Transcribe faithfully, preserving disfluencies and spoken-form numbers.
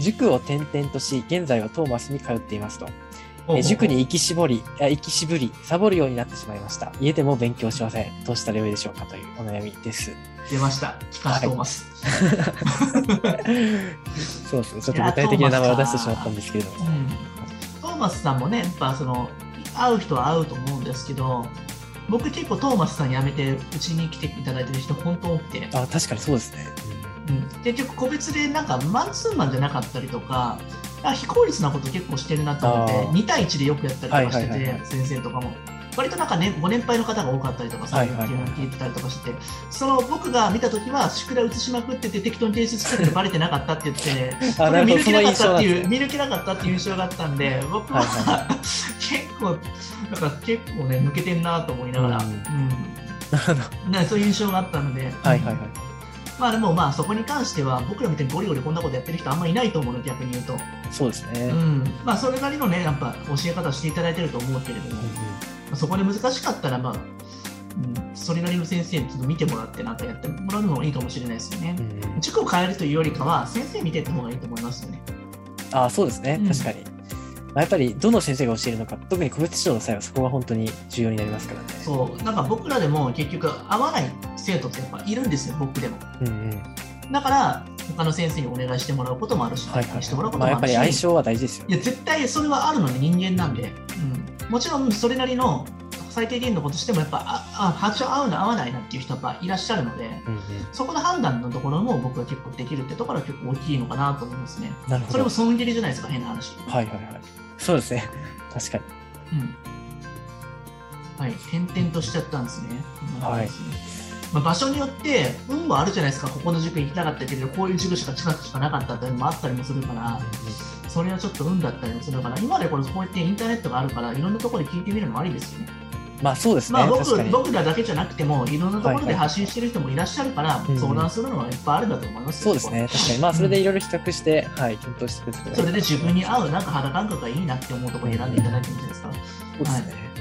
塾を転々とし、現在はトーマスに通っていますと。え塾に行き絞り、行きしぶり、サボるようになってしまいました。家でも勉強しません。どうしたらよいでしょうかというお悩みです。出ました。聞かせてます。そうですね。ちょっと具体的な名前を出してしまったんですけれども。トーマスさんもね、やっぱその会う人は会うと思うんですけど、僕結構トーマスさん辞めてうちに来ていただいてる人本当多くて。あ、確かにそうですね。うん、結局個別でなんかマンツーマンじゃなかったりとか。非効率なこと結構してるなと思ってにたいいちでよくやったりとかしてて、はいはいはいはい、先生とかも割となんか、ね、ご年配の方が多かったりとかさ、はいはいはい、っていうのを聞いてたりとかして、その僕が見たときは宿題移しまくってて適当に提出してるのバレてなかったって言って、ね、それ見抜けなかったっていう、見抜けなかったっていう印象があったんで、僕は、はいはい、結構なんか結構ね抜けてんなと思いながら、うんうん、なんかそういう印象があったので、はいはいはい、まあでもまあそこに関しては僕らみたいにゴリゴリこんなことやってる人あんまりいないと思うので、逆に言うとそうですね、うん、まあそれなりのねやっぱ教え方をしていただいてると思うけれども、うんうん、まあ、そこで難しかったらまあ、うん、それなりの先生にちょっと見てもらってなんかやってもらうのもいいかもしれないですよね、うん、塾を変えるというよりかは先生見ていった方がいいと思いますよね。ああそうですね、うん、確かに、まあ、やっぱりどの先生が教えるのか、特に個別指導の際はそこが本当に重要になりますからね。そう、なんか僕らでも結局合わない生徒ってやっぱいるんですよ、僕でも、うんうん、だから他の先生にお願いしてもらうこともあるし、はいはい、してもらうこともあるし、まあ、やっぱり相性は大事ですよね。いや絶対それはあるので、人間なんで、うん、もちろんそれなりの最低限のことしてもやっぱ発症合うの合わないなっていう人がいらっしゃるので、うんうん、そこの判断のところも僕は結構できるってところは結構大きいのかなと思いますね。なるほど、それも損切りじゃないですか、変な話。はいはいはい、そうですね、確かに、うん、はい、転々としちゃったんですね、うん、はい、まあ、場所によって運もあるじゃないですか。ここの塾行きたかったけどこういう塾しか近くしかなかったっていうのもあったりもするから、うん、それはちょっと運だったりもするから、今でこれこうやってインターネットがあるからいろんなところで聞いてみるのもありですよね。まあそうですね、まあ、僕, 僕らだけじゃなくてもいろんなところで発信してる人もいらっしゃるから、はいはい、相談するのはいっぱいあるんだと思います、うん、そうですね、確かに、まあ、それでいろいろ比較して、うん、はい、検討してください。それで自分に合うなんか肌感覚がいいなって思うところに選んでいただいてるんじゃないですか、うん、そうですね、はい、